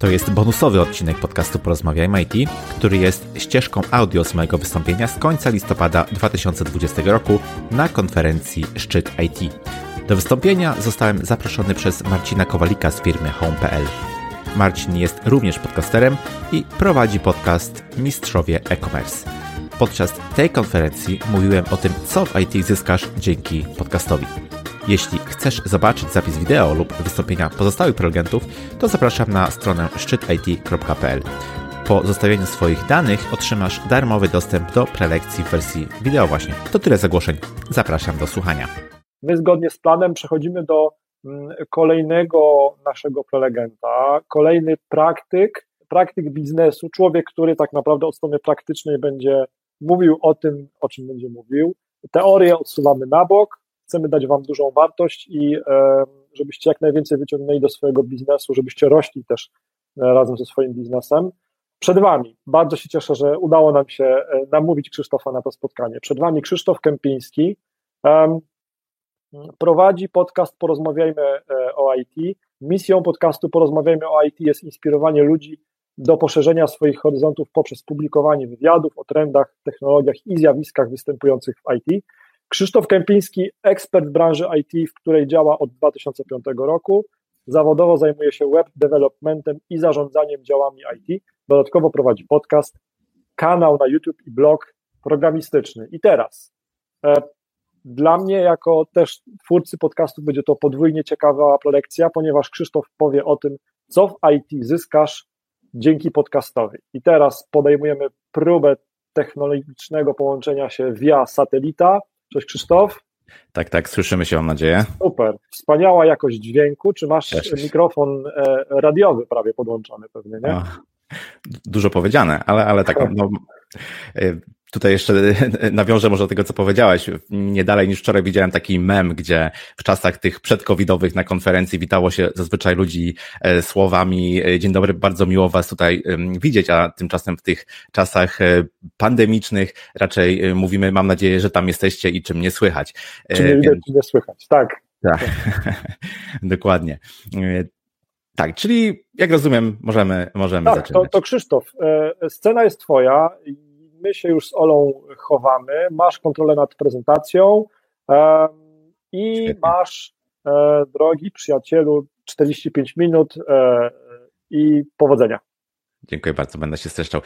To jest bonusowy odcinek podcastu Porozmawiajmy o IT, który jest ścieżką audio z mojego wystąpienia z końca listopada 2020 roku na konferencji Szczyt IT. Do wystąpienia zostałem zaproszony przez Marcina Kowalika z firmy Home.pl. Marcin jest również podcasterem i prowadzi podcast Mistrzowie E-commerce. Podczas tej konferencji mówiłem o tym, co w IT zyskasz dzięki podcastowi. Jeśli chcesz zobaczyć zapis wideo lub wystąpienia pozostałych prelegentów, to zapraszam na stronę szczytit.pl. Po zostawieniu swoich danych otrzymasz darmowy dostęp do prelekcji w wersji wideo właśnie. To tyle z ogłoszeń. Zapraszam do słuchania. My zgodnie z planem przechodzimy do kolejnego naszego prelegenta, kolejny praktyk biznesu, człowiek, który tak naprawdę od strony praktycznej będzie mówił o tym, o czym będzie mówił. Teorię odsuwamy na bok. Chcemy dać Wam dużą wartość i żebyście jak najwięcej wyciągnęli do swojego biznesu, żebyście rośli też razem ze swoim biznesem. Przed Wami, bardzo się cieszę, że udało nam się namówić Krzysztofa na to spotkanie. Przed Wami Krzysztof Kępiński prowadzi podcast Porozmawiajmy o IT. Misją podcastu Porozmawiajmy o IT jest inspirowanie ludzi do poszerzenia swoich horyzontów poprzez publikowanie wywiadów o trendach, technologiach i zjawiskach występujących w IT. Krzysztof Kępiński, ekspert branży IT, w której działa od 2005 roku. Zawodowo zajmuje się web developmentem i zarządzaniem działami IT. Dodatkowo prowadzi podcast, kanał na YouTube i blog programistyczny. I teraz, dla mnie jako też twórcy podcastów będzie to podwójnie ciekawa prelekcja, ponieważ Krzysztof powie o tym, co w IT zyskasz dzięki podcastowi. I teraz podejmujemy próbę technologicznego połączenia się via satelita. Cześć Krzysztof. Tak, słyszymy się, mam nadzieję. Super, wspaniała jakość dźwięku. Czy masz mikrofon radiowy prawie podłączony pewnie, nie? No, dużo powiedziane, ale tak, no, tutaj jeszcze nawiążę może do tego, co powiedziałeś. Nie dalej niż wczoraj widziałem taki mem, gdzie w czasach tych przedcovidowych na konferencji witało się zazwyczaj ludzi słowami dzień dobry, bardzo miło was tutaj widzieć, a tymczasem w tych czasach pandemicznych raczej mówimy, mam nadzieję, że tam jesteście i czy mnie słychać. Czy mnie widać, czy mnie słychać, tak. Dokładnie. Tak, czyli jak rozumiem, możemy tak, zaczynać. To Krzysztof, scena jest twoja. My się już z Olą chowamy, masz kontrolę nad prezentacją i świetnie. Masz, drogi przyjacielu, 45 minut i powodzenia. Dziękuję bardzo, będę się streszczał.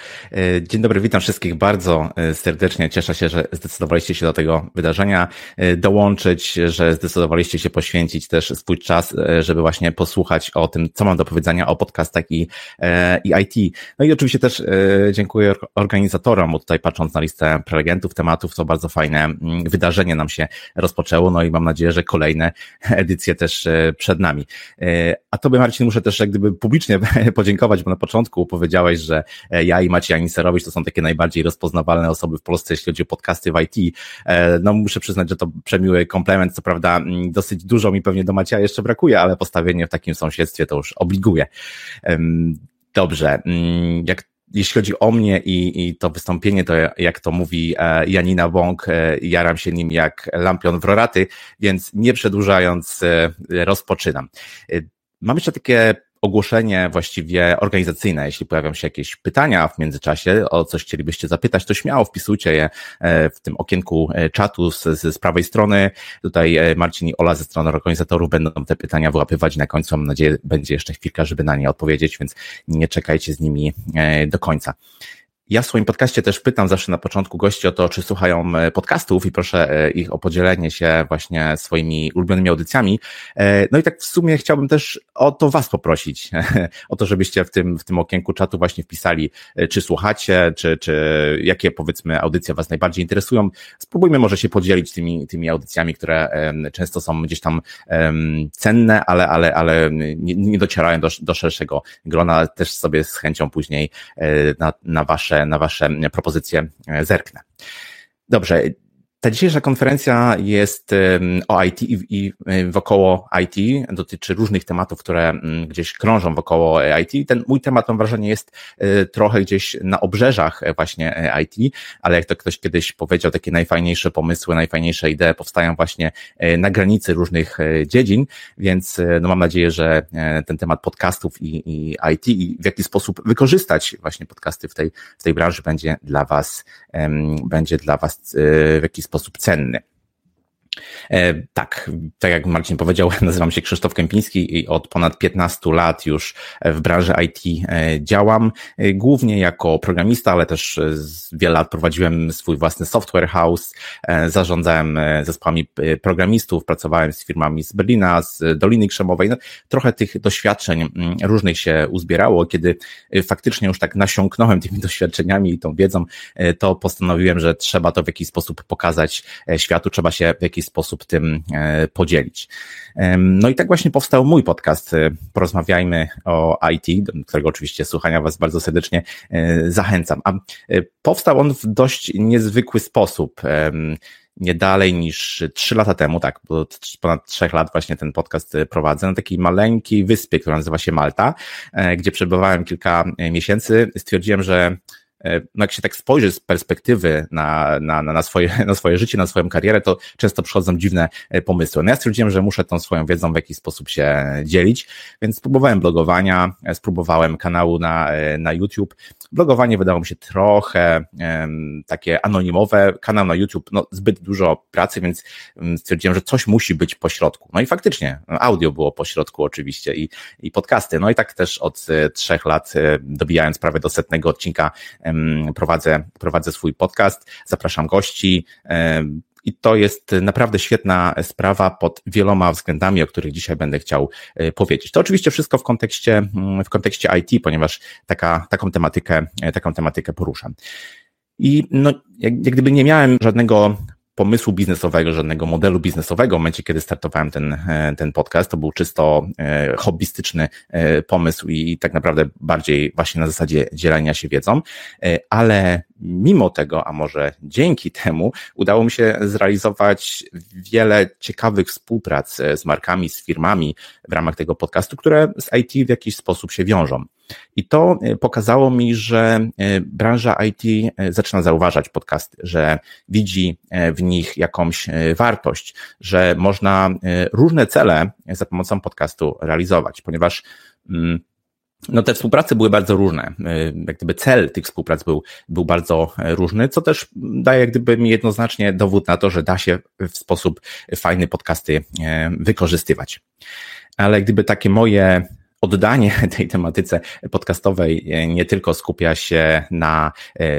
Dzień dobry, witam wszystkich bardzo serdecznie. Cieszę się, że zdecydowaliście się do tego wydarzenia dołączyć, że zdecydowaliście się poświęcić też swój czas, żeby właśnie posłuchać o tym, co mam do powiedzenia o podcastach i IT. No i oczywiście też dziękuję organizatorom, bo tutaj patrząc na listę prelegentów, tematów, to bardzo fajne wydarzenie nam się rozpoczęło, no i mam nadzieję, że kolejne edycje też przed nami. A tobie, Marcin, muszę też jak gdyby publicznie podziękować, bo na początku powiedziałeś, że ja i Maciej Anisarowicz to są takie najbardziej rozpoznawalne osoby w Polsce, jeśli chodzi o podcasty w IT. No muszę przyznać, że to przemiły komplement, co prawda dosyć dużo mi pewnie do Macieja jeszcze brakuje, ale postawienie w takim sąsiedztwie to już obliguje. Dobrze, jeśli chodzi o mnie i to wystąpienie, to jak to mówi Janina Bąk, jaram się nim jak lampion w roraty, więc nie przedłużając rozpoczynam. Mam jeszcze takie ogłoszenie właściwie organizacyjne. Jeśli pojawią się jakieś pytania w międzyczasie, o coś chcielibyście zapytać, to śmiało wpisujcie je w tym okienku czatu z prawej strony. Tutaj Marcin i Ola ze strony organizatorów będą te pytania wyłapywać i na końcu, mam nadzieję, będzie jeszcze chwilka, żeby na nie odpowiedzieć, więc nie czekajcie z nimi do końca. Ja w swoim podcaście też pytam zawsze na początku gości o to, czy słuchają podcastów i proszę ich o podzielenie się właśnie swoimi ulubionymi audycjami. No i tak w sumie chciałbym też o to was poprosić, o to, żebyście w tym okienku czatu właśnie wpisali, czy słuchacie, czy jakie powiedzmy audycje was najbardziej interesują. Spróbujmy może się podzielić tymi audycjami, które często są gdzieś tam cenne, ale nie docierają do szerszego grona. Też sobie z chęcią później na wasze propozycje zerknę. Dobrze, Ta dzisiejsza konferencja jest o IT i wokoło IT, dotyczy różnych tematów, które gdzieś krążą wokoło IT. Ten mój temat, mam wrażenie, jest trochę gdzieś na obrzeżach właśnie IT, ale jak to ktoś kiedyś powiedział, takie najfajniejsze pomysły, najfajniejsze idee powstają właśnie na granicy różnych dziedzin, więc no mam nadzieję, że ten temat podcastów i IT i w jaki sposób wykorzystać właśnie podcasty w tej branży będzie dla was w jakiś sposób cenny. Tak jak Marcin powiedział, nazywam się Krzysztof Kępiński i od ponad 15 lat już w branży IT działam, głównie jako programista, ale też wiele lat prowadziłem swój własny software house, zarządzałem zespołami programistów, pracowałem z firmami z Berlina, z Doliny Krzemowej. No, trochę tych doświadczeń różnych się uzbierało. Kiedy faktycznie już tak nasiąknąłem tymi doświadczeniami i tą wiedzą, to postanowiłem, że trzeba to w jakiś sposób pokazać światu, trzeba się w jakiś sposób tym podzielić. No i tak właśnie powstał mój podcast Porozmawiajmy o IT, do którego oczywiście słuchania was bardzo serdecznie zachęcam. A powstał on w dość niezwykły sposób. Nie dalej niż 3 lata temu, tak, bo od ponad 3 lat właśnie ten podcast prowadzę, na takiej maleńkiej wyspie, która nazywa się Malta, gdzie przebywałem kilka miesięcy. Stwierdziłem, że no jak się tak spojrzy z perspektywy na swoje życie, na swoją karierę, to często przychodzą dziwne pomysły. No ja stwierdziłem, że muszę tą swoją wiedzą w jakiś sposób się dzielić, więc spróbowałem blogowania, spróbowałem kanału na YouTube. Blogowanie wydało mi się trochę takie anonimowe, kanał na YouTube, no zbyt dużo pracy, więc stwierdziłem, że coś musi być pośrodku. No i faktycznie, audio było pośrodku oczywiście i podcasty. No i tak też od 3 lat, dobijając prawie do 100 odcinka, prowadzę swój podcast, zapraszam gości i to jest naprawdę świetna sprawa pod wieloma względami, o których dzisiaj będę chciał powiedzieć. To oczywiście wszystko w kontekście IT, ponieważ taką tematykę poruszam. I no, jak gdyby nie miałem żadnego pomysłu biznesowego, żadnego modelu biznesowego w momencie, kiedy startowałem ten podcast. To był czysto hobbystyczny pomysł i tak naprawdę bardziej właśnie na zasadzie dzielenia się wiedzą, ale mimo tego, a może dzięki temu, udało mi się zrealizować wiele ciekawych współprac z markami, z firmami w ramach tego podcastu, które z IT w jakiś sposób się wiążą. I to pokazało mi, że branża IT zaczyna zauważać podcasty, że widzi w nich jakąś wartość, że można różne cele za pomocą podcastu realizować, ponieważ no te współprace były bardzo różne, jak gdyby cel tych współprac był bardzo różny, co też daje jak gdyby mi jednoznacznie dowód na to, że da się w sposób fajny podcasty wykorzystywać. Ale jak gdyby takie moje oddanie tej tematyce podcastowej nie tylko skupia się na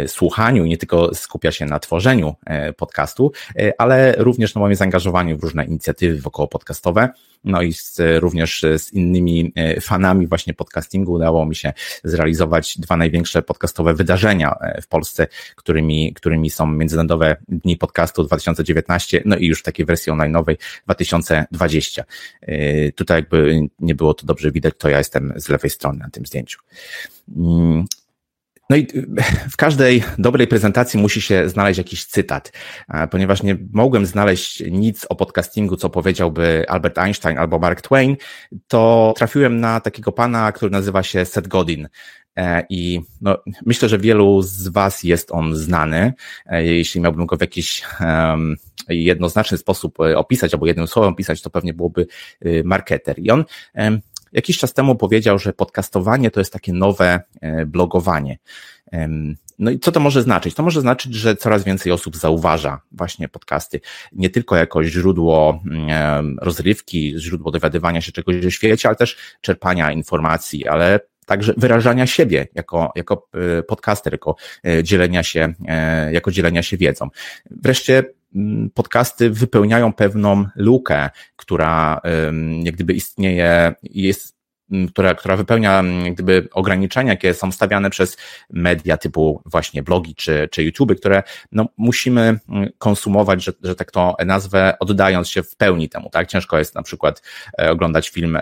słuchaniu, nie tylko skupia się na tworzeniu podcastu, ale również na moim zaangażowaniu w różne inicjatywy wokołopodcastowe. No i również z innymi fanami właśnie podcastingu udało mi się zrealizować 2 największe podcastowe wydarzenia w Polsce, którymi są Międzynarodowe Dni Podcastu 2019, no i już w takiej wersji online'owej 2020. Tutaj jakby nie było to dobrze widać, to ja jestem z lewej strony na tym zdjęciu. No i w każdej dobrej prezentacji musi się znaleźć jakiś cytat, ponieważ nie mogłem znaleźć nic o podcastingu, co powiedziałby Albert Einstein albo Mark Twain, to trafiłem na takiego pana, który nazywa się Seth Godin. I no, myślę, że wielu z was jest on znany. Jeśli miałbym go w jakiś jednoznaczny sposób opisać albo jednym słowem opisać, to pewnie byłoby marketer. I on jakiś czas temu powiedział, że podcastowanie to jest takie nowe blogowanie. No i co to może znaczyć? To może znaczyć, że coraz więcej osób zauważa właśnie podcasty, nie tylko jako źródło rozrywki, źródło dowiadywania się czegoś o świecie, ale też czerpania informacji, ale także wyrażania siebie jako podcaster, jako dzielenia się wiedzą. Wreszcie podcasty wypełniają pewną lukę, która jak gdyby istnieje i jest która wypełnia jakby ograniczenia, jakie są stawiane przez media typu właśnie blogi czy YouTube, które no, musimy konsumować, że tak to nazwę, oddając się w pełni temu, tak? Ciężko jest na przykład oglądać film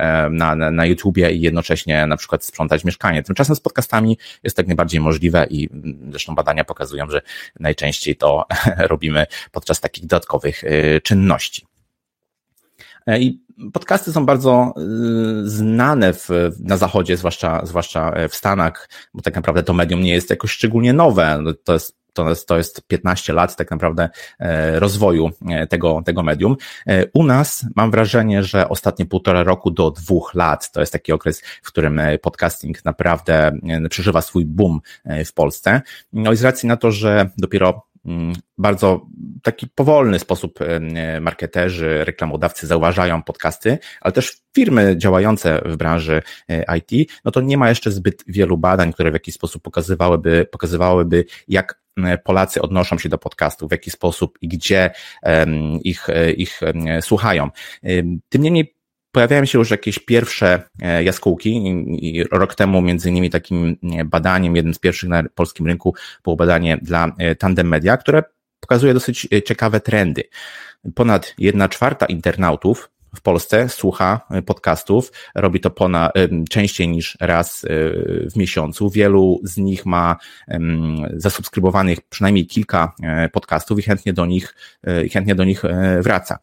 na YouTubie i jednocześnie na przykład sprzątać mieszkanie. Tymczasem z podcastami jest tak najbardziej możliwe i zresztą badania pokazują, że najczęściej to robimy podczas takich dodatkowych czynności. I podcasty są bardzo znane na Zachodzie, zwłaszcza w Stanach, bo tak naprawdę to medium nie jest jakoś szczególnie nowe. To jest 15 lat tak naprawdę rozwoju tego medium. U nas mam wrażenie, że ostatnie 1,5 roku do 2 lat to jest taki okres, w którym podcasting naprawdę przeżywa swój boom w Polsce. No i z racji na to, że dopiero bardzo taki powolny sposób marketerzy, reklamodawcy zauważają podcasty, ale też firmy działające w branży IT, no to nie ma jeszcze zbyt wielu badań, które w jakiś sposób pokazywałyby, jak Polacy odnoszą się do podcastów, w jaki sposób i gdzie ich słuchają. Tym niemniej pojawiają się już jakieś pierwsze jaskółki i rok temu między innymi takim badaniem, jednym z pierwszych na polskim rynku, było badanie dla Tandem Media, które pokazuje dosyć ciekawe trendy. Ponad 1/4 internautów w Polsce słucha podcastów, robi to częściej niż raz w miesiącu. Wielu z nich ma zasubskrybowanych przynajmniej kilka podcastów i chętnie do nich wraca.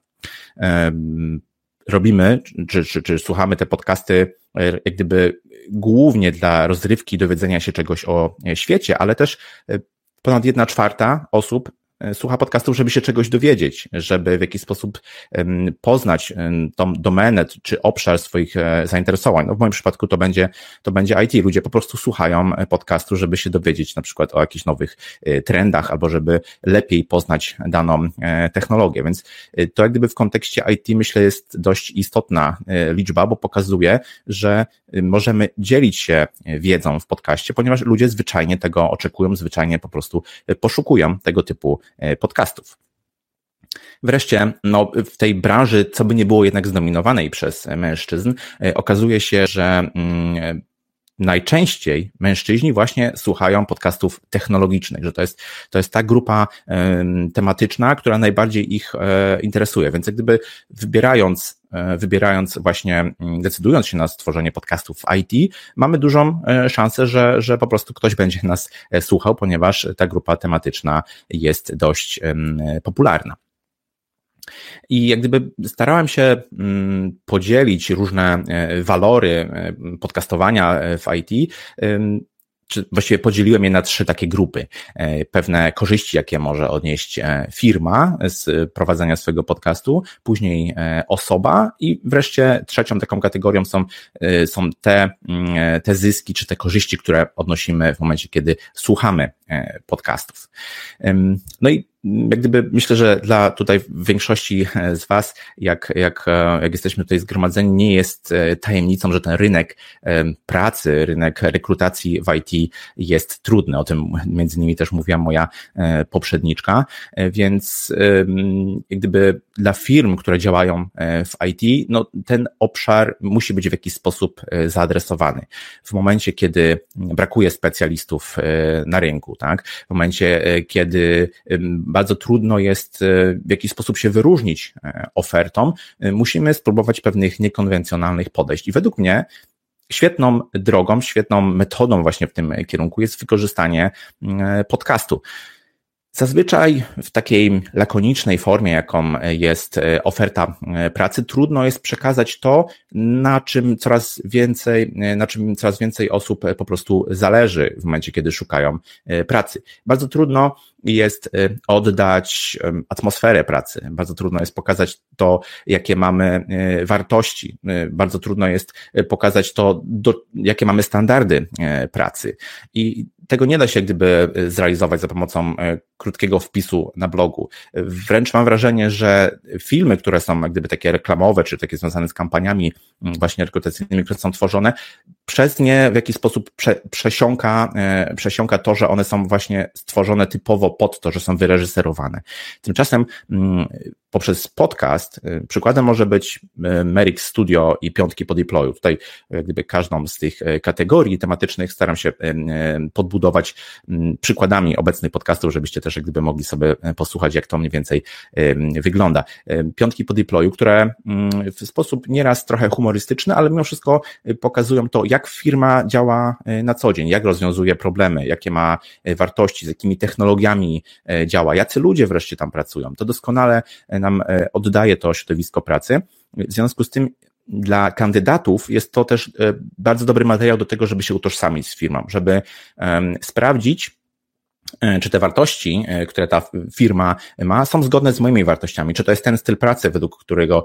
Robimy, czy słuchamy te podcasty jak gdyby głównie dla rozrywki, dowiedzenia się czegoś o świecie, ale też ponad 1/4 osób słucha podcastów, żeby się czegoś dowiedzieć, żeby w jakiś sposób poznać tą domenę czy obszar swoich zainteresowań. No w moim przypadku to będzie IT. Ludzie po prostu słuchają podcastu, żeby się dowiedzieć na przykład o jakichś nowych trendach albo żeby lepiej poznać daną technologię. Więc to jak gdyby w kontekście IT myślę jest dość istotna liczba, bo pokazuje, że możemy dzielić się wiedzą w podcaście, ponieważ ludzie zwyczajnie tego oczekują, zwyczajnie po prostu poszukują tego typu podcastów. Wreszcie, no, w tej branży, co by nie było jednak zdominowanej przez mężczyzn, okazuje się, że najczęściej mężczyźni właśnie słuchają podcastów technologicznych, że to jest ta grupa tematyczna, która najbardziej ich interesuje, więc jak gdyby wybierając właśnie, decydując się na stworzenie podcastów w IT, mamy dużą szansę, że po prostu ktoś będzie nas słuchał, ponieważ ta grupa tematyczna jest dość popularna. I jak gdyby starałem się podzielić różne walory podcastowania w IT, czy właściwie podzieliłem je na 3 takie grupy. Pewne korzyści, jakie może odnieść firma z prowadzenia swojego podcastu, później osoba i wreszcie 3. taką kategorią są te zyski, czy te korzyści, które odnosimy w momencie, kiedy słuchamy podcastów. No i jak gdyby myślę, że dla tutaj większości z Was, jak jesteśmy tutaj zgromadzeni, nie jest tajemnicą, że ten rynek pracy, rynek rekrutacji w IT jest trudny. O tym między innymi też mówiła moja poprzedniczka, więc jak gdyby dla firm, które działają w IT, no ten obszar musi być w jakiś sposób zaadresowany. W momencie, kiedy brakuje specjalistów na rynku, tak? W momencie, kiedy bardzo trudno jest w jakiś sposób się wyróżnić ofertą, musimy spróbować pewnych niekonwencjonalnych podejść. I według mnie świetną drogą, świetną metodą właśnie w tym kierunku jest wykorzystanie podcastu. Zazwyczaj w takiej lakonicznej formie, jaką jest oferta pracy, trudno jest przekazać to, na czym coraz więcej osób po prostu zależy w momencie, kiedy szukają pracy. Bardzo trudno jest oddać atmosferę pracy, bardzo trudno jest pokazać to, jakie mamy wartości, bardzo trudno jest pokazać to, jakie mamy standardy pracy i tego nie da się gdyby zrealizować za pomocą krótkiego wpisu na blogu. Wręcz mam wrażenie, że filmy, które są jak gdyby takie reklamowe, czy takie związane z kampaniami właśnie rekrutacyjnymi, które są tworzone, przez nie w jakiś sposób przesiąka to, że one są właśnie stworzone typowo pod to, że są wyreżyserowane. Tymczasem poprzez podcast przykładem może być Merix Studio i Piątki po Deployu. Tutaj jak gdyby każdą z tych kategorii tematycznych staram się podbudować przykładami obecnych podcastów, żebyście też jak gdyby mogli sobie posłuchać, jak to mniej więcej wygląda. Piątki po Deployu, które w sposób nieraz trochę humorystyczny, ale mimo wszystko pokazują to, jak firma działa na co dzień, jak rozwiązuje problemy, jakie ma wartości, z jakimi technologiami działa, jacy ludzie wreszcie tam pracują. To doskonale nam oddaje to środowisko pracy. W związku z tym dla kandydatów jest to też bardzo dobry materiał do tego, żeby się utożsamić z firmą, żeby sprawdzić, czy te wartości, które ta firma ma, są zgodne z moimi wartościami, czy to jest ten styl pracy, według którego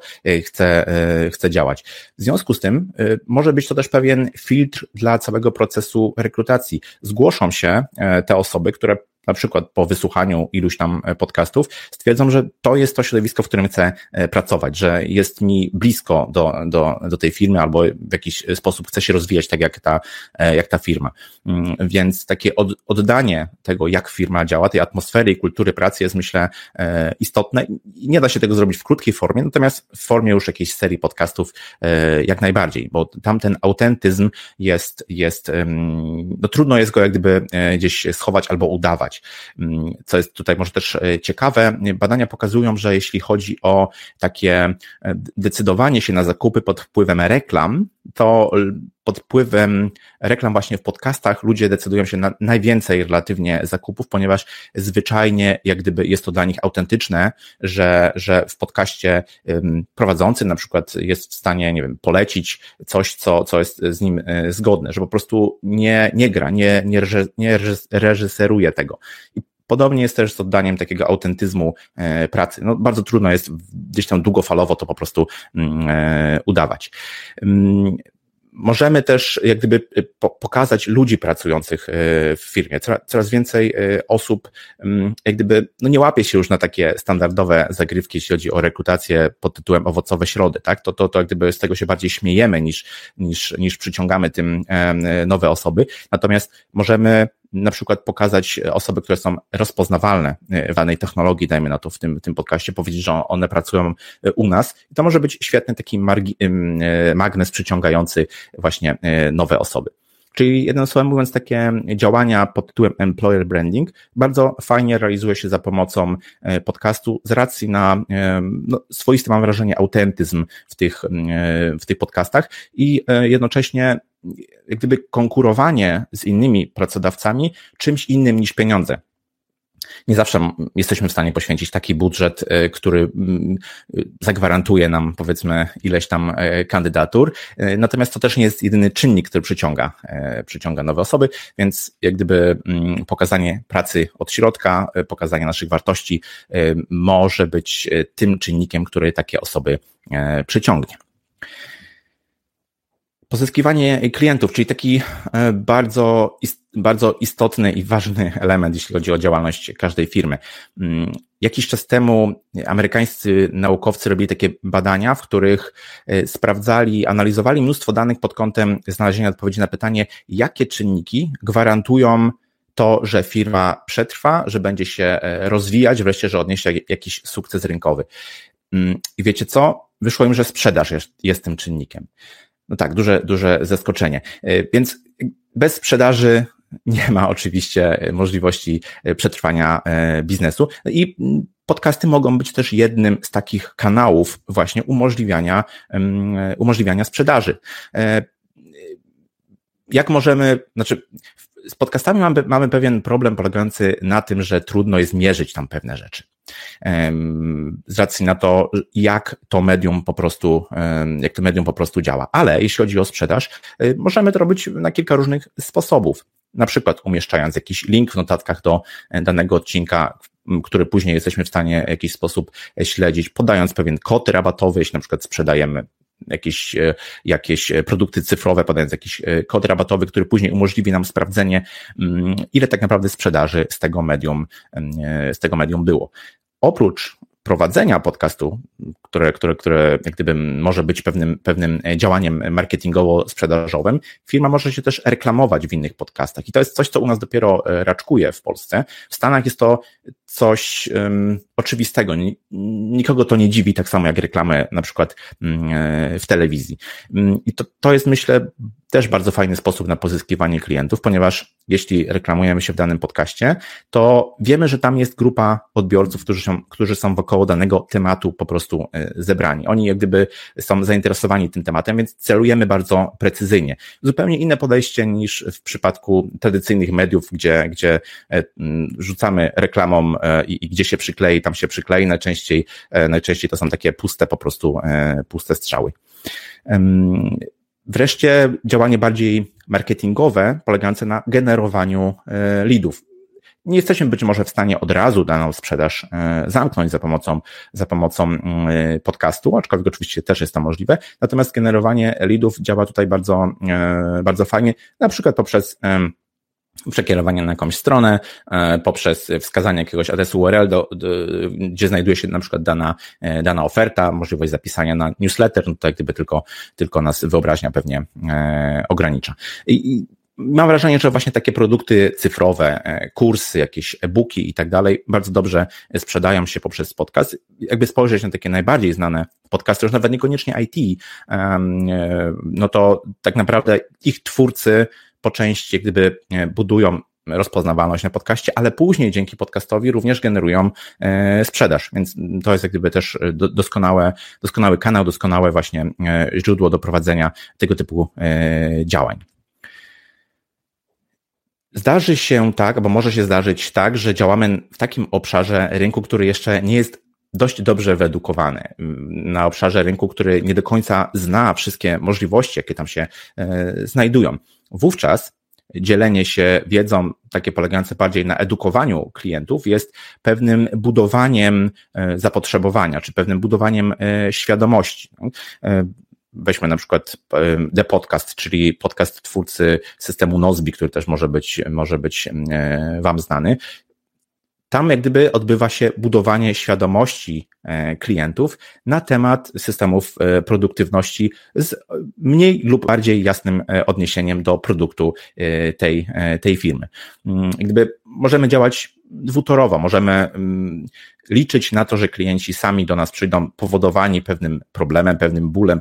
chcę działać. W związku z tym może być to też pewien filtr dla całego procesu rekrutacji. Zgłoszą się te osoby, które na przykład po wysłuchaniu iluś tam podcastów stwierdzą, że to jest to środowisko, w którym chcę pracować, że jest mi blisko do tej firmy albo w jakiś sposób chcę się rozwijać tak jak ta firma. Więc takie oddanie tego, jak firma działa, tej atmosfery i kultury pracy jest, myślę, istotne. Nie da się tego zrobić w krótkiej formie, natomiast w formie już jakiejś serii podcastów jak najbardziej, bo tamten autentyzm jest no trudno jest go jak gdyby gdzieś schować albo udawać. Co jest tutaj może też ciekawe, badania pokazują, że jeśli chodzi o takie decydowanie się na zakupy pod wpływem reklam, to pod wpływem reklam właśnie w podcastach ludzie decydują się na najwięcej relatywnie zakupów, ponieważ zwyczajnie jak gdyby jest to dla nich autentyczne, że w podcaście prowadzący na przykład jest w stanie, nie wiem, polecić coś, co jest z nim zgodne, że po prostu nie reżyseruje tego. Podobnie jest też z oddaniem takiego autentyzmu pracy. No, bardzo trudno jest gdzieś tam długofalowo to po prostu udawać. Możemy też jak gdyby pokazać ludzi pracujących w firmie. Coraz więcej osób jak gdyby no nie łapie się już na takie standardowe zagrywki, jeśli chodzi o rekrutację pod tytułem owocowe środy, tak? To jak gdyby z tego się bardziej śmiejemy niż przyciągamy tym nowe osoby. Natomiast możemy na przykład pokazać osoby, które są rozpoznawalne w danej technologii, dajmy na to w tym podcaście, powiedzieć, że one pracują u nas. I to może być świetny taki magnes przyciągający właśnie nowe osoby. Czyli jednym słowem mówiąc, takie działania pod tytułem employer branding bardzo fajnie realizuje się za pomocą podcastu z racji na swoisty, mam wrażenie, autentyzm w tych podcastach i jednocześnie jak gdyby konkurowanie z innymi pracodawcami czymś innym niż pieniądze. Nie zawsze jesteśmy w stanie poświęcić taki budżet, który zagwarantuje nam, powiedzmy, ileś tam kandydatur. Natomiast to też nie jest jedyny czynnik, który przyciąga nowe osoby, więc jak gdyby pokazanie pracy od środka, pokazanie naszych wartości może być tym czynnikiem, który takie osoby przyciągnie. Pozyskiwanie klientów, czyli taki bardzo istotny i ważny element, jeśli chodzi o działalność każdej firmy. Jakiś czas temu amerykańscy naukowcy robili takie badania, w których sprawdzali, analizowali mnóstwo danych pod kątem znalezienia odpowiedzi na pytanie, jakie czynniki gwarantują to, że firma przetrwa, że będzie się rozwijać, wreszcie, że odniesie jakiś sukces rynkowy. I wiecie co? Wyszło im, że sprzedaż jest tym czynnikiem. No tak, duże zaskoczenie. Więc bez sprzedaży nie ma oczywiście możliwości przetrwania biznesu i podcasty mogą być też jednym z takich kanałów właśnie umożliwiania sprzedaży. Jak możemy, z podcastami mamy pewien problem polegający na tym, że trudno jest mierzyć tam pewne rzeczy. Z racji na to, jak to medium po prostu działa. Ale jeśli chodzi o sprzedaż, możemy to robić na kilka różnych sposobów. Na przykład umieszczając jakiś link w notatkach do danego odcinka, który później jesteśmy w stanie w jakiś sposób śledzić, podając pewien kod rabatowy, jeśli na przykład sprzedajemy jakieś produkty cyfrowe, podając jakiś kod rabatowy, który później umożliwi nam sprawdzenie, ile tak naprawdę sprzedaży z tego medium było. Oprócz prowadzenia podcastu, które jak gdyby może być pewnym działaniem marketingowo-sprzedażowym, firma może się też reklamować w innych podcastach. I to jest coś, co u nas dopiero raczkuje w Polsce. W Stanach jest to coś oczywistego. Nikogo to nie dziwi, tak samo jak reklamę na przykład w telewizji. I to jest, myślę, też bardzo fajny sposób na pozyskiwanie klientów, ponieważ jeśli reklamujemy się w danym podcaście, to wiemy, że tam jest grupa odbiorców, którzy są wokoło danego tematu po prostu zebrani. Oni jak gdyby są zainteresowani tym tematem, więc celujemy bardzo precyzyjnie. Zupełnie inne podejście niż w przypadku tradycyjnych mediów, gdzie rzucamy reklamą i gdzie się przyklei, tam się przyklei. Najczęściej to są takie puste, po prostu puste strzały. Wreszcie działanie bardziej marketingowe, polegające na generowaniu leadów. Nie jesteśmy być może w stanie od razu daną sprzedaż zamknąć za pomocą podcastu, aczkolwiek oczywiście też jest to możliwe. Natomiast generowanie leadów działa tutaj bardzo, bardzo fajnie, na przykład poprzez przekierowanie na jakąś stronę, poprzez wskazanie jakiegoś adresu URL, gdzie znajduje się na przykład dana oferta, możliwość zapisania na newsletter, no to jak gdyby tylko nas wyobraźnia pewnie ogranicza. I mam wrażenie, że właśnie takie produkty cyfrowe, kursy, jakieś e-booki i tak dalej bardzo dobrze sprzedają się poprzez podcast. Jakby spojrzeć na takie najbardziej znane podcasty, już nawet niekoniecznie IT, no to tak naprawdę ich twórcy po części gdyby budują rozpoznawalność na podcaście, ale później dzięki podcastowi również generują sprzedaż, więc to jest jak gdyby też doskonały kanał, doskonałe właśnie źródło do prowadzenia tego typu działań. Zdarzy się tak, albo może się zdarzyć tak, że działamy w takim obszarze rynku, który jeszcze nie jest dość dobrze wyedukowany, na obszarze rynku, który nie do końca zna wszystkie możliwości, jakie tam się znajdują. Wówczas dzielenie się wiedzą, takie polegające bardziej na edukowaniu klientów, jest pewnym budowaniem zapotrzebowania, czy pewnym budowaniem świadomości. Weźmy na przykład The Podcast, czyli podcast twórcy systemu Nozbi, który też może być Wam znany. Tam jak gdyby odbywa się budowanie świadomości klientów na temat systemów produktywności z mniej lub bardziej jasnym odniesieniem do produktu tej firmy. Gdyby możemy działać dwutorowo, możemy liczyć na to, że klienci sami do nas przyjdą powodowani pewnym problemem, pewnym bólem,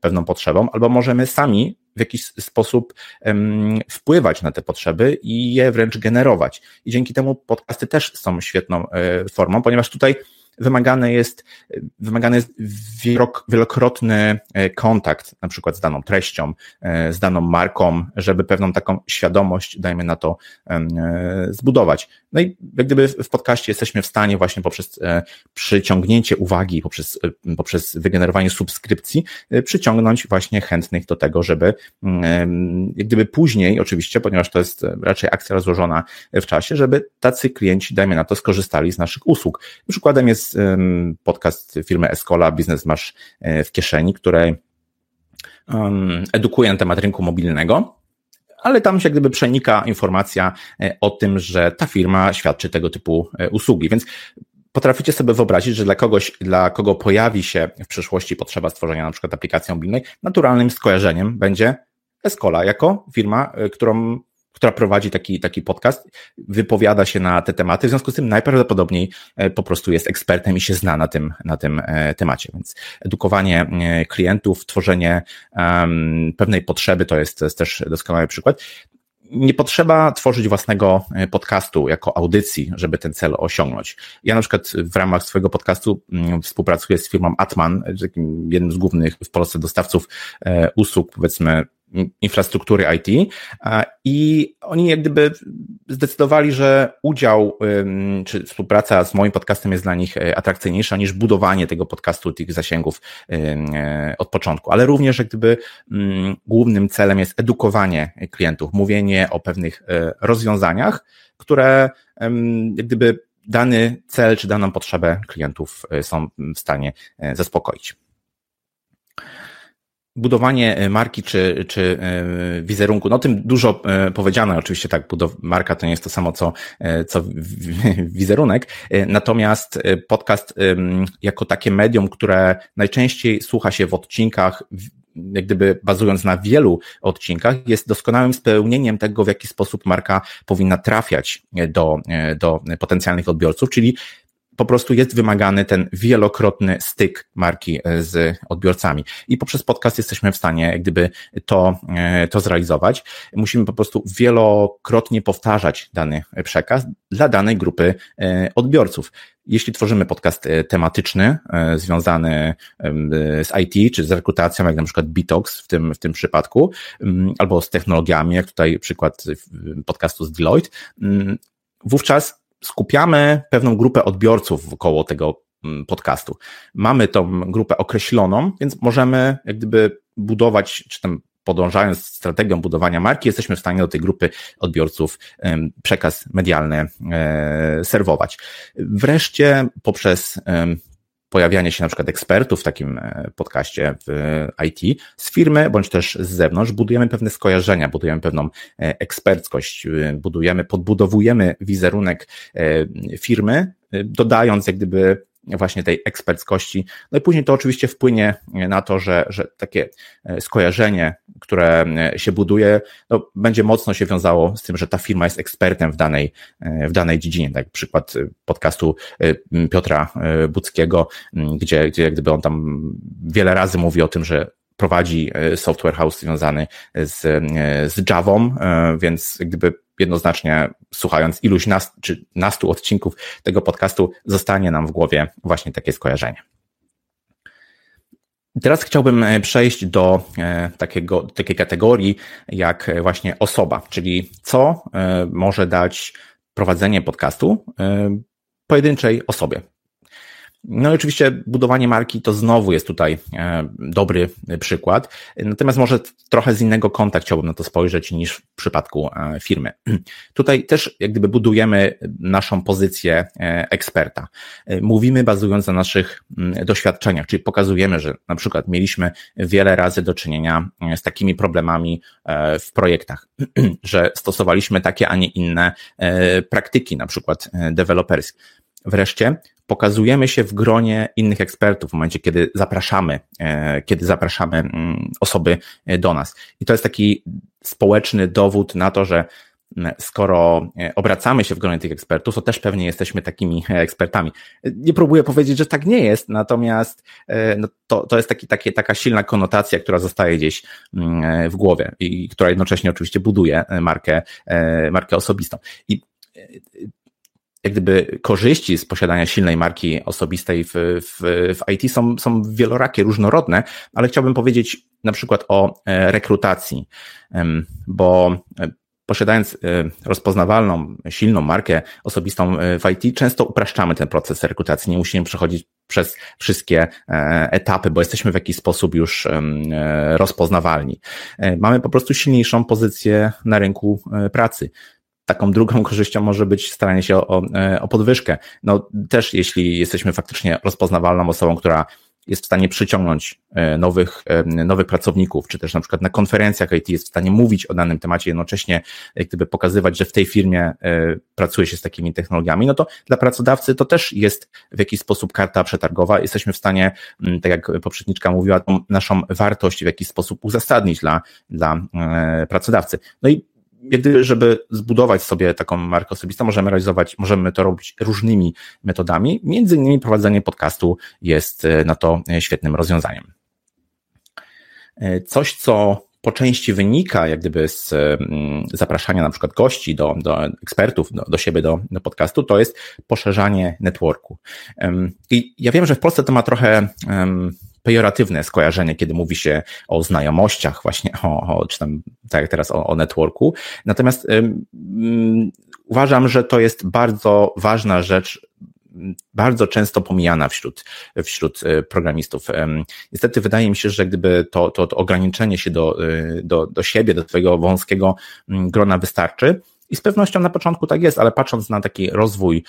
pewną potrzebą, albo możemy sami w jakiś sposób wpływać na te potrzeby i je wręcz generować. I dzięki temu podcasty też są świetną formą, ponieważ tutaj wymagany jest wielokrotny kontakt, na przykład z daną treścią, z daną marką, żeby pewną taką świadomość, dajmy na to, zbudować. No i jak gdyby w podcaście jesteśmy w stanie właśnie poprzez przyciągnięcie uwagi, poprzez wygenerowanie subskrypcji, przyciągnąć właśnie chętnych do tego, żeby jak gdyby później, oczywiście, ponieważ to jest raczej akcja rozłożona w czasie, żeby tacy klienci, dajmy na to, skorzystali z naszych usług. Przykładem jest podcast firmy Eskola, Biznes Masz w Kieszeni, który edukuje na temat rynku mobilnego, ale tam się gdyby przenika informacja o tym, że ta firma świadczy tego typu usługi, więc potraficie sobie wyobrazić, że dla kogo pojawi się w przyszłości potrzeba stworzenia na przykład aplikacji mobilnej, naturalnym skojarzeniem będzie Eskola jako firma, która prowadzi taki podcast, wypowiada się na te tematy, w związku z tym najprawdopodobniej po prostu jest ekspertem i się zna na tym temacie. Więc edukowanie klientów, tworzenie pewnej potrzeby, to jest też doskonały przykład. Nie potrzeba tworzyć własnego podcastu jako audycji, żeby ten cel osiągnąć. Ja na przykład w ramach swojego podcastu współpracuję z firmą Atman, jednym z głównych w Polsce dostawców usług, powiedzmy, infrastruktury IT, i oni jak gdyby zdecydowali, że udział czy współpraca z moim podcastem jest dla nich atrakcyjniejsza niż budowanie tego podcastu, tych zasięgów od początku, ale również jak gdyby głównym celem jest edukowanie klientów, mówienie o pewnych rozwiązaniach, które jak gdyby dany cel czy daną potrzebę klientów są w stanie zaspokoić. budowanie marki czy wizerunku, no tym dużo powiedziano, oczywiście tak, marka to nie jest to samo co wizerunek, natomiast podcast jako takie medium, które najczęściej słucha się w odcinkach, jak gdyby bazując na wielu odcinkach, jest doskonałym spełnieniem tego, w jaki sposób marka powinna trafiać do potencjalnych odbiorców, czyli po prostu jest wymagany ten wielokrotny styk marki z odbiorcami. I poprzez podcast jesteśmy w stanie, jak gdyby to zrealizować. Musimy po prostu wielokrotnie powtarzać dany przekaz dla danej grupy odbiorców. Jeśli tworzymy podcast tematyczny, związany z IT, czy z rekrutacją, jak na przykład Bitox w tym przypadku, albo z technologiami, jak tutaj przykład podcastu z Deloitte, wówczas skupiamy pewną grupę odbiorców wokół tego podcastu. Mamy tą grupę określoną, więc możemy jak gdyby budować, czy tam podążając strategią budowania marki, jesteśmy w stanie do tej grupy odbiorców przekaz medialny serwować. Wreszcie poprzez pojawianie się na przykład ekspertów w takim podcaście w IT z firmy, bądź też z zewnątrz, budujemy pewne skojarzenia, budujemy pewną eksperckość, podbudowujemy wizerunek firmy, dodając jak gdyby właśnie tej eksperckości. No i później to oczywiście wpłynie na to, że takie skojarzenie, które się buduje, no, będzie mocno się wiązało z tym, że ta firma jest ekspertem w danej dziedzinie. Tak, przykład podcastu Piotra Budzkiego, gdzie jak gdyby on tam wiele razy mówi o tym, że prowadzi software house związany z Javą, więc jak gdyby jednoznacznie słuchając iluś czy nastu odcinków tego podcastu zostanie nam w głowie właśnie takie skojarzenie. Teraz chciałbym przejść do takiej kategorii jak właśnie osoba, czyli co może dać prowadzenie podcastu pojedynczej osobie. No i oczywiście budowanie marki to znowu jest tutaj dobry przykład, natomiast może trochę z innego kąta chciałbym na to spojrzeć niż w przypadku firmy. Tutaj też jak gdyby budujemy naszą pozycję eksperta. Mówimy bazując na naszych doświadczeniach, czyli pokazujemy, że na przykład mieliśmy wiele razy do czynienia z takimi problemami w projektach, że stosowaliśmy takie, a nie inne praktyki, na przykład deweloperskie. Wreszcie pokazujemy się w gronie innych ekspertów w momencie, kiedy zapraszamy osoby do nas. I to jest taki społeczny dowód na to, że skoro obracamy się w gronie tych ekspertów, to też pewnie jesteśmy takimi ekspertami. Nie próbuję powiedzieć, że tak nie jest, natomiast no to jest taka silna konotacja, która zostaje gdzieś w głowie i która jednocześnie oczywiście buduje markę osobistą. I jak gdyby korzyści z posiadania silnej marki osobistej w IT są wielorakie, różnorodne, ale chciałbym powiedzieć na przykład o rekrutacji, bo posiadając rozpoznawalną, silną markę osobistą w IT, często upraszczamy ten proces rekrutacji, nie musimy przechodzić przez wszystkie etapy, bo jesteśmy w jakiś sposób już rozpoznawalni. Mamy po prostu silniejszą pozycję na rynku pracy. Taką drugą korzyścią może być staranie się o podwyżkę. No też jeśli jesteśmy faktycznie rozpoznawalną osobą, która jest w stanie przyciągnąć nowych pracowników, czy też na przykład na konferencjach IT jest w stanie mówić o danym temacie, jednocześnie jak gdyby pokazywać, że w tej firmie pracuje się z takimi technologiami, no to dla pracodawcy to też jest w jakiś sposób karta przetargowa. Jesteśmy w stanie, tak jak poprzedniczka mówiła, tą naszą wartość w jakiś sposób uzasadnić dla pracodawcy. No i żeby zbudować sobie taką markę osobistą, możemy to robić różnymi metodami. Między innymi prowadzenie podcastu jest na to świetnym rozwiązaniem. Coś, co po części wynika jak gdyby z zapraszania na przykład gości do ekspertów, do siebie, do podcastu, to jest poszerzanie networku. I ja wiem, że w Polsce to ma trochę pejoratywne skojarzenie, kiedy mówi się o znajomościach właśnie, czy tam tak jak teraz o networku. Natomiast uważam, że to jest bardzo ważna rzecz, bardzo często pomijana wśród programistów. Niestety wydaje mi się, że gdyby to ograniczenie się do siebie, do twojego wąskiego grona wystarczy. I z pewnością na początku tak jest, ale patrząc na taki rozwój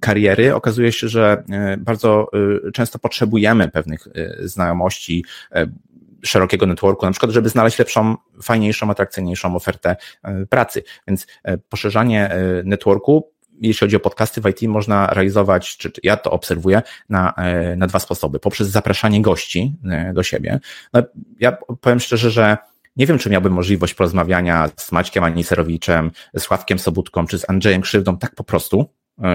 kariery, okazuje się, że bardzo często potrzebujemy pewnych znajomości, szerokiego networku, na przykład, żeby znaleźć lepszą, fajniejszą, atrakcyjniejszą ofertę pracy. Więc poszerzanie networku, jeśli chodzi o podcasty w IT, można realizować, czy ja to obserwuję, na dwa sposoby. Poprzez zapraszanie gości do siebie. No, ja powiem szczerze, że nie wiem, czy miałbym możliwość porozmawiania z Maćkiem Anisarowiczem, Sławkiem Sobutką, czy z Andrzejem Krzywdą, tak po prostu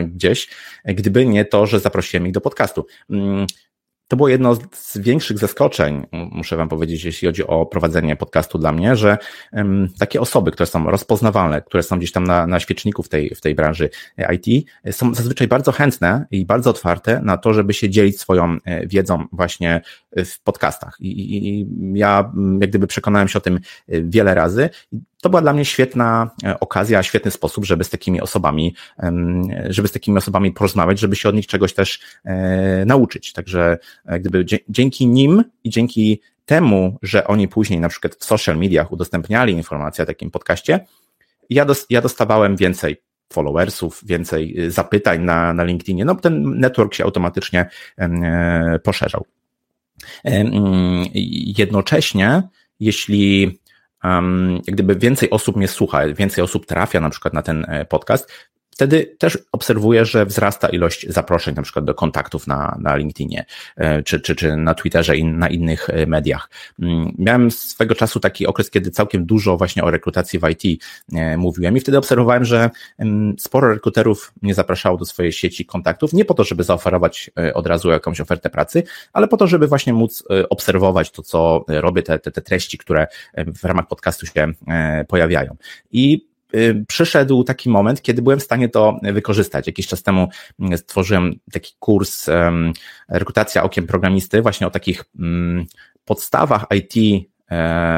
gdzieś, gdyby nie to, że zaprosiłem ich do podcastu. To było jedno z większych zaskoczeń, muszę wam powiedzieć, jeśli chodzi o prowadzenie podcastu dla mnie, że takie osoby, które są rozpoznawalne, które są gdzieś tam na świeczniku w tej branży IT, są zazwyczaj bardzo chętne i bardzo otwarte na to, żeby się dzielić swoją wiedzą właśnie w podcastach. I ja jak gdyby przekonałem się o tym wiele razy. To była dla mnie świetna okazja, świetny sposób, żeby z takimi osobami porozmawiać, żeby się od nich czegoś też nauczyć. Także gdyby dzięki nim i dzięki temu, że oni później na przykład w social mediach udostępniali informacje o takim podcaście, ja dostawałem więcej followersów, więcej zapytań na LinkedInie. No ten network się automatycznie poszerzał. Jednocześnie, jeśli jak gdyby więcej osób mnie słucha, więcej osób trafia na przykład na ten podcast, wtedy też obserwuję, że wzrasta ilość zaproszeń na przykład do kontaktów na LinkedInie, czy na Twitterze i na innych mediach. Miałem swego czasu taki okres, kiedy całkiem dużo właśnie o rekrutacji w IT mówiłem i wtedy obserwowałem, że sporo rekruterów mnie zapraszało do swojej sieci kontaktów, nie po to, żeby zaoferować od razu jakąś ofertę pracy, ale po to, żeby właśnie móc obserwować to, co robię, te treści, które w ramach podcastu się pojawiają. I przyszedł taki moment, kiedy byłem w stanie to wykorzystać. Jakiś czas temu stworzyłem taki kurs rekrutacja okiem programisty właśnie o takich podstawach IT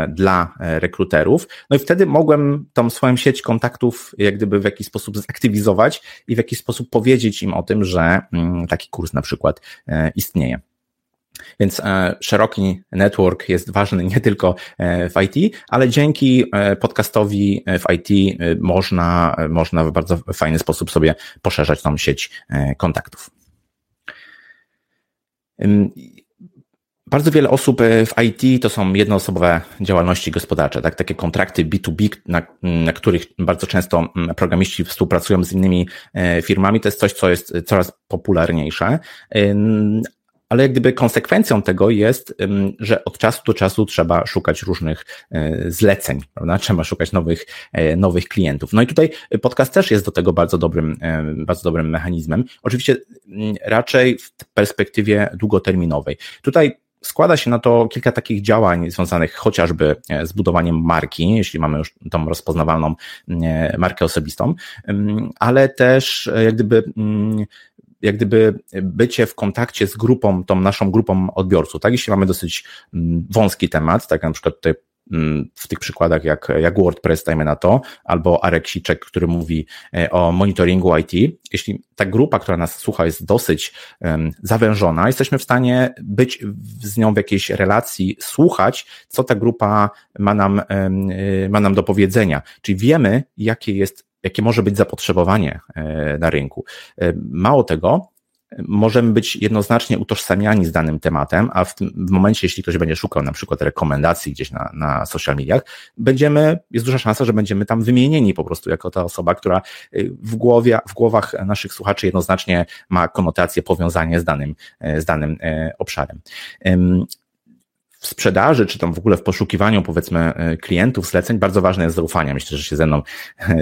dla rekruterów. No i wtedy mogłem tą swoją sieć kontaktów jak gdyby w jakiś sposób zaktywizować i w jakiś sposób powiedzieć im o tym, że taki kurs na przykład istnieje. Więc szeroki network jest ważny nie tylko w IT, ale dzięki podcastowi w IT można w bardzo fajny sposób sobie poszerzać tą sieć kontaktów. Bardzo wiele osób w IT to są jednoosobowe działalności gospodarcze, tak? Takie kontrakty B2B, na których bardzo często programiści współpracują z innymi firmami. To jest coś, co jest coraz popularniejsze. Ale jak gdyby konsekwencją tego jest, że od czasu do czasu trzeba szukać różnych zleceń, prawda? Trzeba szukać nowych klientów. No i tutaj podcast też jest do tego bardzo dobrym mechanizmem. Oczywiście raczej w perspektywie długoterminowej. Tutaj składa się na to kilka takich działań związanych chociażby z budowaniem marki, jeśli mamy już tą rozpoznawalną markę osobistą, ale też jak gdyby bycie w kontakcie z grupą, tą naszą grupą odbiorców, tak? Jeśli mamy dosyć wąski temat, tak na przykład tutaj w tych przykładach jak WordPress, dajmy na to, albo Arek Siczek, który mówi o monitoringu IT. Jeśli ta grupa, która nas słucha, jest dosyć zawężona, jesteśmy w stanie być z nią w jakiejś relacji, słuchać, co ta grupa ma nam do powiedzenia. Czyli wiemy, jakie może być zapotrzebowanie na rynku. Mało tego, możemy być jednoznacznie utożsamiani z danym tematem, a w momencie, jeśli ktoś będzie szukał na przykład rekomendacji gdzieś na social mediach, jest duża szansa, że będziemy tam wymienieni po prostu jako ta osoba, która w głowach naszych słuchaczy jednoznacznie ma konotację, powiązanie z danym obszarem. W sprzedaży, czy tam w ogóle w poszukiwaniu, powiedzmy, klientów, zleceń, bardzo ważne jest zaufanie. Myślę, że się ze mną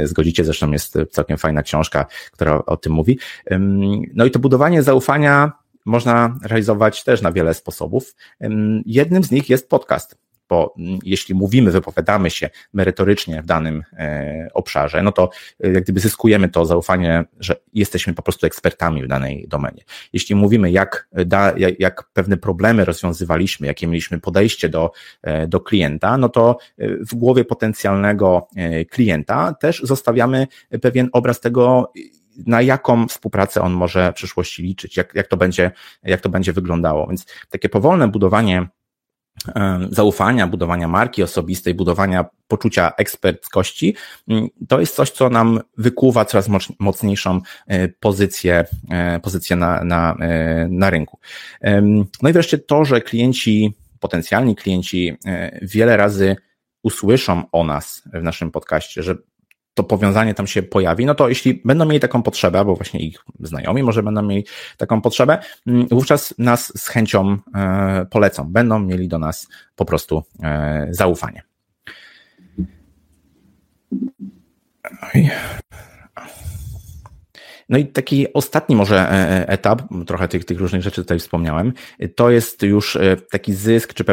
zgodzicie, zresztą jest całkiem fajna książka, która o tym mówi. No i to budowanie zaufania można realizować też na wiele sposobów. Jednym z nich jest podcast, bo jeśli wypowiadamy się merytorycznie w danym obszarze, no to jak gdyby zyskujemy to zaufanie, że jesteśmy po prostu ekspertami w danej domenie. Jeśli mówimy, jak pewne problemy rozwiązywaliśmy, jakie mieliśmy podejście do klienta, no to w głowie potencjalnego klienta też zostawiamy pewien obraz tego, na jaką współpracę on może w przyszłości liczyć, jak to będzie wyglądało. Więc takie powolne budowanie zaufania, budowania marki osobistej, budowania poczucia eksperckości, to jest coś, co nam wykuwa coraz mocniejszą pozycję na rynku. No i wreszcie to, że klienci potencjalni klienci wiele razy usłyszą o nas w naszym podcaście, że to powiązanie tam się pojawi, no to jeśli będą mieli taką potrzebę, bo właśnie ich znajomi może będą mieli taką potrzebę, wówczas nas z chęcią polecą. Będą mieli do nas po prostu zaufanie. No i taki ostatni może etap, trochę tych różnych rzeczy tutaj wspomniałem, to jest już taki zysk czy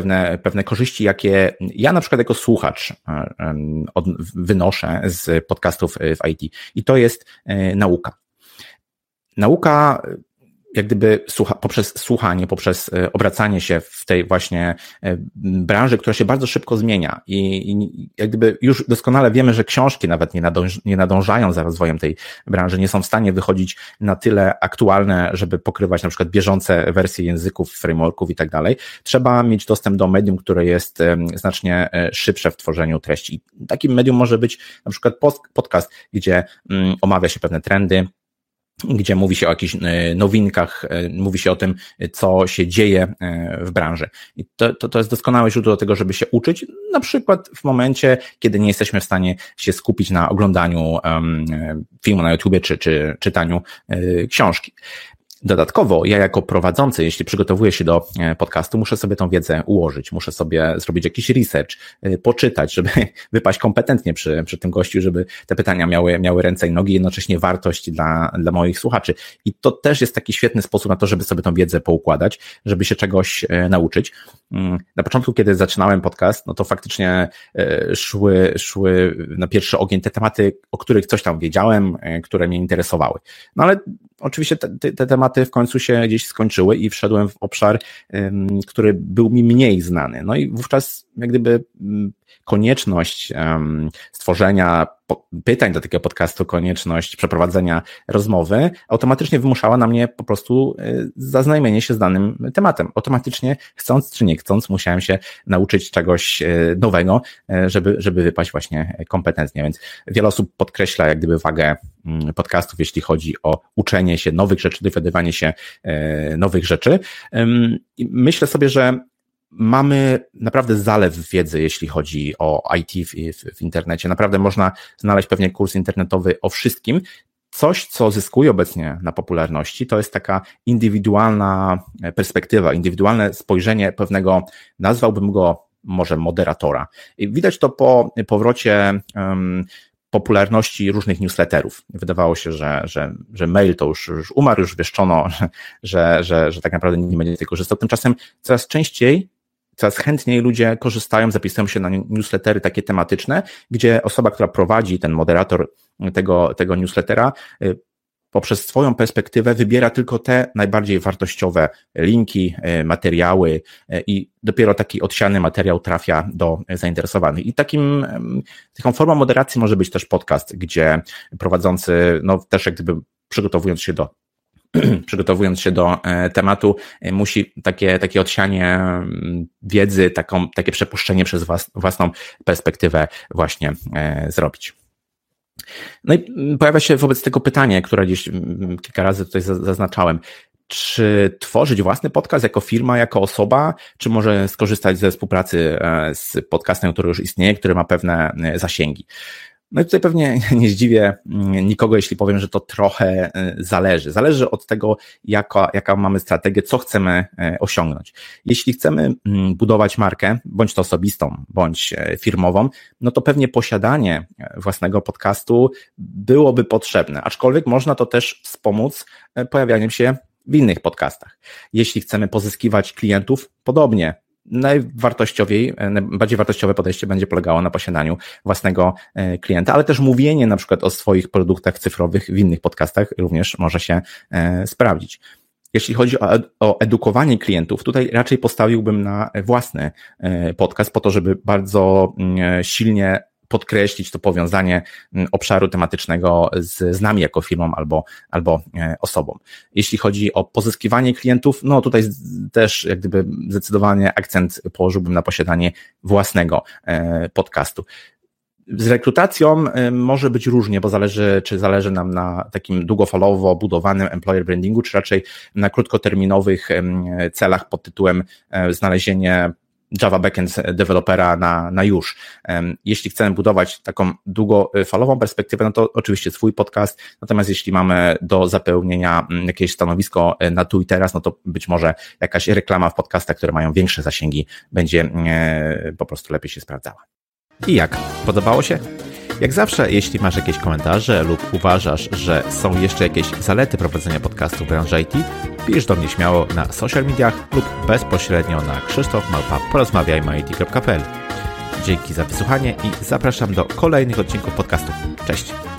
pewne korzyści, jakie ja na przykład jako słuchacz wynoszę z podcastów w IT. I to jest nauka. Nauka jak gdyby poprzez słuchanie, poprzez obracanie się w tej właśnie branży, która się bardzo szybko zmienia i jak gdyby już doskonale wiemy, że książki nawet nie nadążają za rozwojem tej branży, nie są w stanie wychodzić na tyle aktualne, żeby pokrywać na przykład bieżące wersje języków, frameworków i tak dalej. Trzeba mieć dostęp do medium, które jest znacznie szybsze w tworzeniu treści. Takim medium może być na przykład podcast, gdzie omawia się pewne trendy, gdzie mówi się o jakichś nowinkach, mówi się o tym, co się dzieje w branży. I to jest doskonałe źródło do tego, żeby się uczyć, na przykład w momencie, kiedy nie jesteśmy w stanie się skupić na oglądaniu filmu na YouTubie czy czytaniu książki. Dodatkowo ja jako prowadzący, jeśli przygotowuję się do podcastu, muszę sobie tą wiedzę ułożyć, muszę sobie zrobić jakiś research, poczytać, żeby wypaść kompetentnie przy tym gościu, żeby te pytania miały ręce i nogi, jednocześnie wartość dla moich słuchaczy. I to też jest taki świetny sposób na to, żeby sobie tą wiedzę poukładać, żeby się czegoś nauczyć. Na początku, kiedy zaczynałem podcast, no to faktycznie szły na pierwszy ogień te tematy, o których coś tam wiedziałem, które mnie interesowały. No ale oczywiście te tematy w końcu się gdzieś skończyły i wszedłem w obszar, który był mi mniej znany. No i wówczas jak gdyby konieczność stworzenia pytań do takiego podcastu, konieczność przeprowadzenia rozmowy automatycznie wymuszała na mnie po prostu zaznajomienie się z danym tematem. Automatycznie, chcąc czy nie chcąc, musiałem się nauczyć czegoś nowego, żeby wypaść właśnie kompetentnie. Więc wiele osób podkreśla jak gdyby wagę podcastów, jeśli chodzi o uczenie się nowych rzeczy, dowiadywanie się nowych rzeczy. Myślę sobie, że mamy naprawdę zalew wiedzy, jeśli chodzi o IT w internecie. Naprawdę można znaleźć pewnie kurs internetowy o wszystkim. Coś, co zyskuje obecnie na popularności, to jest taka indywidualna perspektywa, indywidualne spojrzenie pewnego, nazwałbym go może moderatora. I widać to po powrocie popularności różnych newsletterów. Wydawało się, że mail to już umarł, już wieszczono, że tak naprawdę nie będzie tego korzystał. Tymczasem coraz częściej, coraz chętniej ludzie korzystają, zapisują się na newslettery takie tematyczne, gdzie osoba, która prowadzi, ten moderator tego newslettera, poprzez swoją perspektywę wybiera tylko te najbardziej wartościowe linki, materiały i dopiero taki odsiany materiał trafia do zainteresowanych. I taką formą moderacji może być też podcast, gdzie prowadzący, no też jak gdyby przygotowując się do tematu, musi takie odsianie wiedzy, takie przepuszczenie przez własną perspektywę właśnie zrobić. No i pojawia się wobec tego pytanie, które gdzieś kilka razy tutaj zaznaczałem. Czy tworzyć własny podcast jako firma, jako osoba, czy może skorzystać ze współpracy z podcastem, który już istnieje, który ma pewne zasięgi? No i tutaj pewnie nie zdziwię nikogo, jeśli powiem, że to trochę zależy. Zależy od tego, jaka mamy strategię, co chcemy osiągnąć. Jeśli chcemy budować markę, bądź to osobistą, bądź firmową, no to pewnie posiadanie własnego podcastu byłoby potrzebne, aczkolwiek można to też wspomóc pojawianiem się w innych podcastach. Jeśli chcemy pozyskiwać klientów, podobnie. Najbardziej wartościowe podejście będzie polegało na posiadaniu własnego klienta, ale też mówienie na przykład o swoich produktach cyfrowych w innych podcastach również może się sprawdzić. Jeśli chodzi o edukowanie klientów, tutaj raczej postawiłbym na własny podcast po to, żeby bardzo silnie podkreślić to powiązanie obszaru tematycznego z nami jako firmą albo osobą. Jeśli chodzi o pozyskiwanie klientów, no tutaj też jak gdyby zdecydowanie akcent położyłbym na posiadanie własnego podcastu. Z rekrutacją może być różnie, bo zależy nam na takim długofalowo budowanym employer brandingu, czy raczej na krótkoterminowych celach pod tytułem znalezienie Java backend dewelopera na już. Jeśli chcemy budować taką długofalową perspektywę, no to oczywiście swój podcast, natomiast jeśli mamy do zapełnienia jakieś stanowisko na tu i teraz, no to być może jakaś reklama w podcastach, które mają większe zasięgi, będzie po prostu lepiej się sprawdzała. I jak? Podobało się? Jak zawsze, jeśli masz jakieś komentarze lub uważasz, że są jeszcze jakieś zalety prowadzenia podcastu w branży IT, pisz do mnie śmiało na social mediach lub bezpośrednio na krzysztof@porozmawiajmy.it.pl. Dzięki za wysłuchanie i zapraszam do kolejnych odcinków podcastu. Cześć!